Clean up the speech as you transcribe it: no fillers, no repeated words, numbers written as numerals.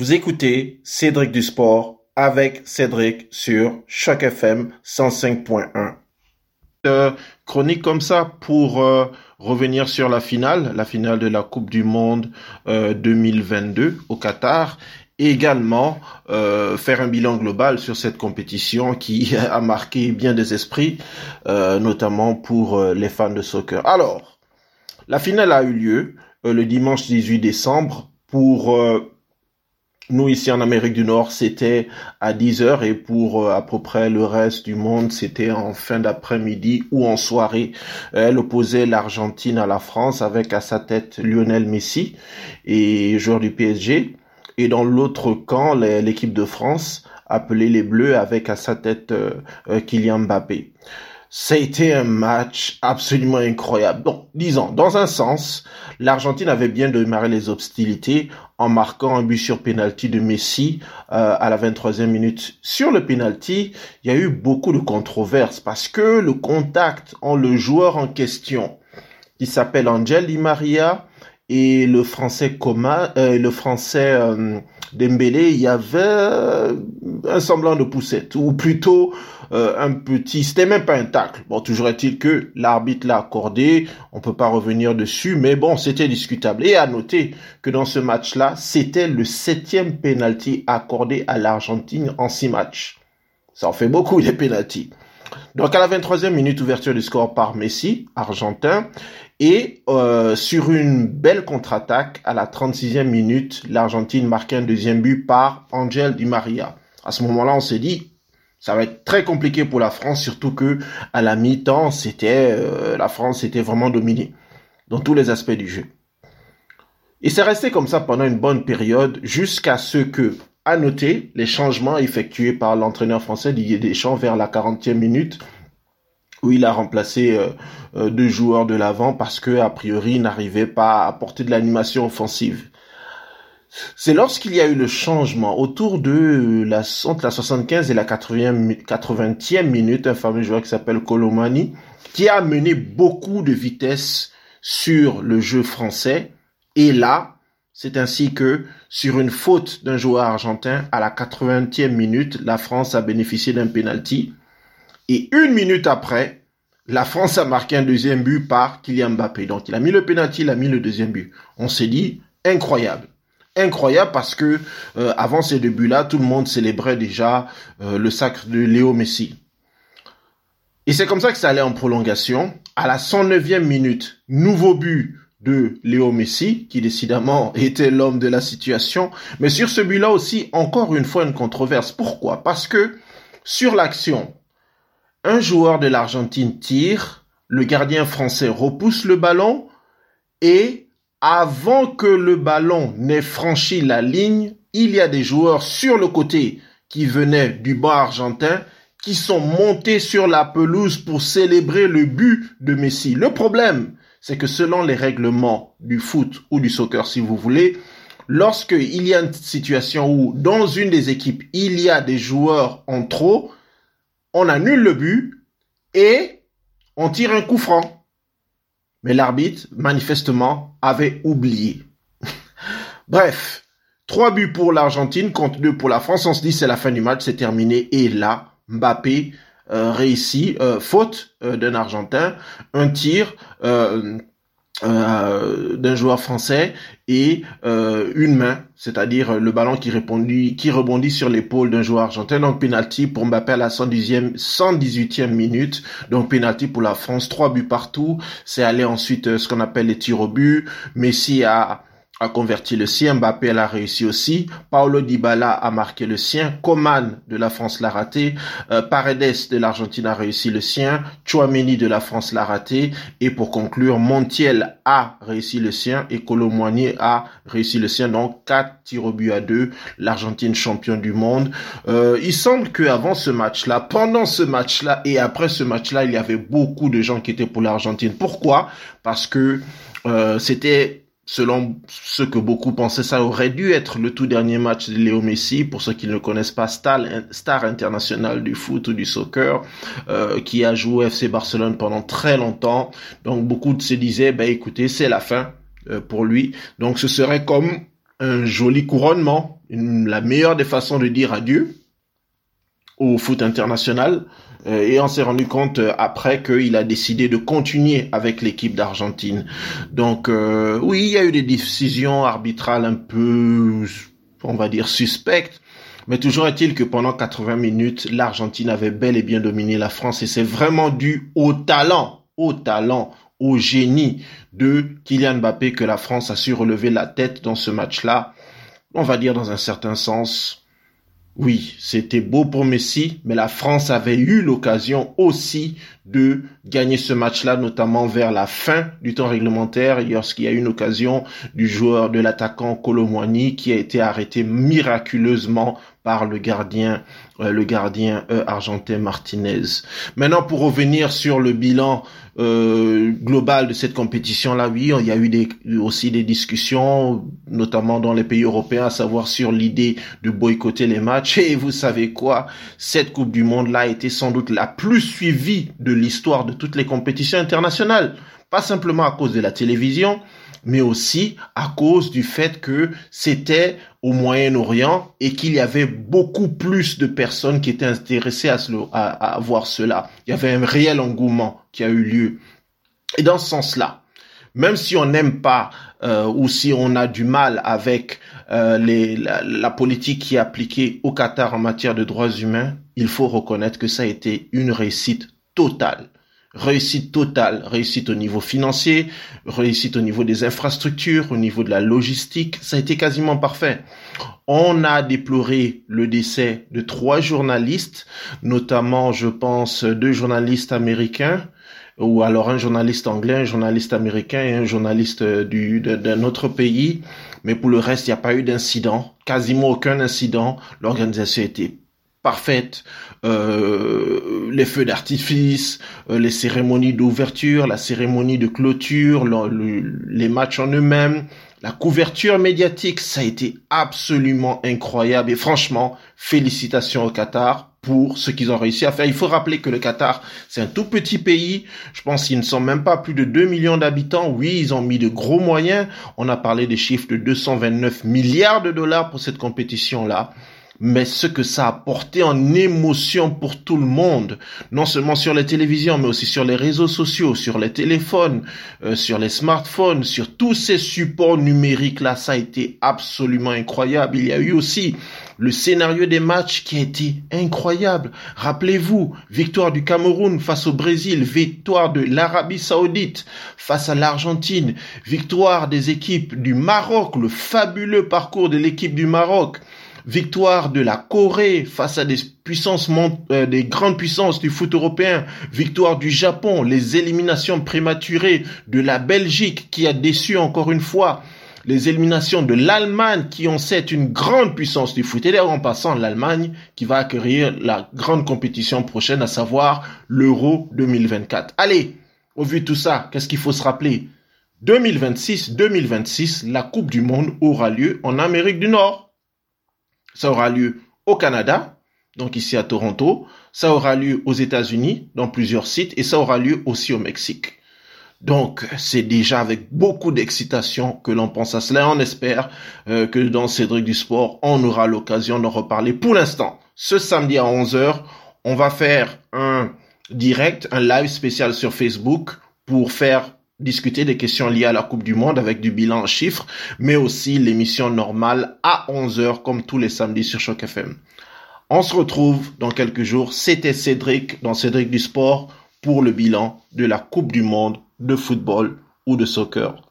Vous écoutez Cédric du Sport avec Cédric sur Choc FM 105.1. Chronique comme ça pour revenir sur la finale de la Coupe du Monde 2022 au Qatar. Et également faire un bilan global sur cette compétition qui a marqué bien des esprits, notamment pour les fans de soccer. Alors, la finale a eu lieu le dimanche 18 décembre. Pour nous, ici en Amérique du Nord, c'était à 10h et pour à peu près le reste du monde, c'était en fin d'après-midi ou en soirée. Elle opposait l'Argentine à la France avec à sa tête Lionel Messi, et joueur du PSG. Et dans l'autre camp, l'équipe de France, appelée les Bleus, avec à sa tête Kylian Mbappé. Ça a été un match absolument incroyable. Donc, disons, dans un sens, l'Argentine avait bien démarré les hostilités en marquant un but sur penalty de Messi à la 23e minute. Sur le penalty, il y a eu beaucoup de controverses parce que le contact entre le joueur en question, qui s'appelle Angel Di Maria, et le français Coman, Dembélé, il y avait un semblant de poussette, ou plutôt c'était même pas un tacle. Bon, toujours est-il que l'arbitre l'a accordé, on peut pas revenir dessus, mais bon, c'était discutable. Et à noter que dans ce match-là, c'était le 7e penalty accordé à l'Argentine en 6 matchs. Ça en fait beaucoup, les penalties. Donc, à la 23e minute, ouverture du score par Messi, argentin, et sur une belle contre-attaque, à la 36e minute, l'Argentine marquait un deuxième but par Angel Di Maria. À ce moment-là, on s'est dit, ça va être très compliqué pour la France, surtout que à la mi-temps, la France était vraiment dominée dans tous les aspects du jeu. Et c'est resté comme ça pendant une bonne période, jusqu'à ce que... À noter les changements effectués par l'entraîneur français Didier Deschamps vers la 40e minute, où il a remplacé deux joueurs de l'avant parce que, a priori, il n'arrivait pas à apporter de l'animation offensive. C'est lorsqu'il y a eu le changement autour de entre la 75e et la 80e minute, un fameux joueur qui s'appelle Kolo Muani, qui a amené beaucoup de vitesse sur le jeu français. Et là, c'est ainsi que, sur une faute d'un joueur argentin, à la 80e minute, la France a bénéficié d'un penalty. Et une minute après, la France a marqué un deuxième but par Kylian Mbappé. Donc, il a mis le penalty, il a mis le deuxième but. On s'est dit, incroyable. Incroyable parce que, avant ces deux buts-là, tout le monde célébrait déjà le sacre de Léo Messi. Et c'est comme ça que ça allait en prolongation. À la 109e minute, nouveau but de Léo Messi, qui décidément était l'homme de la situation. Mais sur ce but-là aussi, encore une fois, une controverse. Pourquoi ? Parce que sur l'action, un joueur de l'Argentine tire, le gardien français repousse le ballon et avant que le ballon n'ait franchi la ligne, il y a des joueurs sur le côté qui venaient du banc argentin qui sont montés sur la pelouse pour célébrer le but de Messi. Le problème, c'est que selon les règlements du foot ou du soccer, si vous voulez, lorsqu'il y a une situation où, dans une des équipes, il y a des joueurs en trop, on annule le but et on tire un coup franc. Mais l'arbitre, manifestement, avait oublié. Bref, 3 buts pour l'Argentine contre 2 pour la France. On se dit, c'est la fin du match, c'est terminé. Et là, Mbappé... faute d'un Argentin, un tir d'un joueur français et une main, c'est-à-dire le ballon qui rebondit sur l'épaule d'un joueur argentin. Donc pénalty pour Mbappé à la 118e minute. Donc pénalty pour la France, 3 buts partout. C'est allé ensuite ce qu'on appelle les tirs au but. Messi a converti le sien, Mbappé l'a réussi aussi, Paolo Dybala a marqué le sien, Coman de la France l'a raté, Paredes de l'Argentine a réussi le sien, Chouameni de la France l'a raté, et pour conclure, Montiel a réussi le sien, et Kolo Muani a réussi le sien, donc 4 tirs au but à 2, l'Argentine championne du monde. Il semble qu'avant ce match-là, pendant ce match-là, et après ce match-là, il y avait beaucoup de gens qui étaient pour l'Argentine. Pourquoi ? Parce que c'était... Selon ce que beaucoup pensaient, ça aurait dû être le tout dernier match de Léo Messi. Pour ceux qui ne le connaissent pas, star international du foot ou du soccer, qui a joué au FC Barcelone pendant très longtemps. Donc beaucoup se disaient, écoutez, c'est la fin pour lui. Donc ce serait comme un joli couronnement la meilleure des façons de dire adieu au foot international, et on s'est rendu compte après qu'il a décidé de continuer avec l'équipe d'Argentine. Donc oui, il y a eu des décisions arbitrales un peu, on va dire, suspectes, mais toujours est-il que pendant 80 minutes, l'Argentine avait bel et bien dominé la France, et c'est vraiment dû au génie de Kylian Mbappé que la France a su relever la tête dans ce match-là. On va dire dans un certain sens, oui, c'était beau pour Messi, mais la France avait eu l'occasion aussi de gagner ce match-là, notamment vers la fin du temps réglementaire, lorsqu'il y a eu une occasion du joueur, de l'attaquant Kolo Muani, qui a été arrêté miraculeusement par le gardien argentin Martinez. Maintenant, pour revenir sur le bilan global de cette compétition-là, oui, il y a eu aussi des discussions, notamment dans les pays européens, à savoir sur l'idée de boycotter les matchs. Et vous savez quoi? Cette Coupe du Monde-là a été sans doute la plus suivie de l'histoire de toutes les compétitions internationales. Pas simplement à cause de la télévision, mais aussi à cause du fait que c'était au Moyen-Orient et qu'il y avait beaucoup plus de personnes qui étaient intéressées à voir cela. Il y avait un réel engouement qui a eu lieu. Et dans ce sens-là, même si on n'aime pas ou si on a du mal avec la politique qui est appliquée au Qatar en matière de droits humains, il faut reconnaître que ça a été une réussite totale. Réussite totale, réussite au niveau financier, réussite au niveau des infrastructures, au niveau de la logistique, ça a été quasiment parfait. On a déploré le décès de 3 journalistes, notamment, je pense, 2 journalistes américains, ou alors un journaliste anglais, un journaliste américain et un journaliste d'un autre pays. Mais pour le reste, il n'y a pas eu d'incident, quasiment aucun incident. L'organisation était parfaite, les feux d'artifice, les cérémonies d'ouverture, la cérémonie de clôture, les matchs en eux-mêmes, la couverture médiatique, ça a été absolument incroyable. Et franchement, félicitations au Qatar pour ce qu'ils ont réussi à faire. Il faut rappeler que le Qatar, c'est un tout petit pays. Je pense qu'ils ne sont même pas plus de 2 millions d'habitants. Oui, ils ont mis de gros moyens. On a parlé des chiffres de 229 milliards de dollars pour cette compétition-là. Mais ce que ça a apporté en émotion pour tout le monde, non seulement sur les télévisions, mais aussi sur les réseaux sociaux, sur les téléphones, sur les smartphones, sur tous ces supports numériques-là, ça a été absolument incroyable. Il y a eu aussi le scénario des matchs qui a été incroyable. Rappelez-vous, victoire du Cameroun face au Brésil, victoire de l'Arabie Saoudite face à l'Argentine, victoire des équipes du Maroc, le fabuleux parcours de l'équipe du Maroc, victoire de la Corée face à des grandes puissances du foot européen, victoire du Japon, les éliminations prématurées de la Belgique qui a déçu encore une fois, les éliminations de l'Allemagne qui on sait est une grande puissance du foot. Et d'ailleurs en passant, l'Allemagne qui va accueillir la grande compétition prochaine, à savoir l'Euro 2024. Allez, au vu de tout ça, qu'est-ce qu'il faut se rappeler? 2026, la Coupe du Monde aura lieu en Amérique du Nord. Ça aura lieu au Canada, donc ici à Toronto. Ça aura lieu aux États-Unis, dans plusieurs sites. Et ça aura lieu aussi au Mexique. Donc, c'est déjà avec beaucoup d'excitation que l'on pense à cela. On espère que dans Cédric du Sport, on aura l'occasion d'en reparler. Pour l'instant, ce samedi à 11h, on va faire un direct, un live spécial sur Facebook pour faire discuter des questions liées à la Coupe du Monde avec du bilan en chiffres, mais aussi l'émission normale à 11h comme tous les samedis sur Choc FM. On se retrouve dans quelques jours. C'était Cédric dans Cédric du Sport pour le bilan de la Coupe du Monde de football ou de soccer.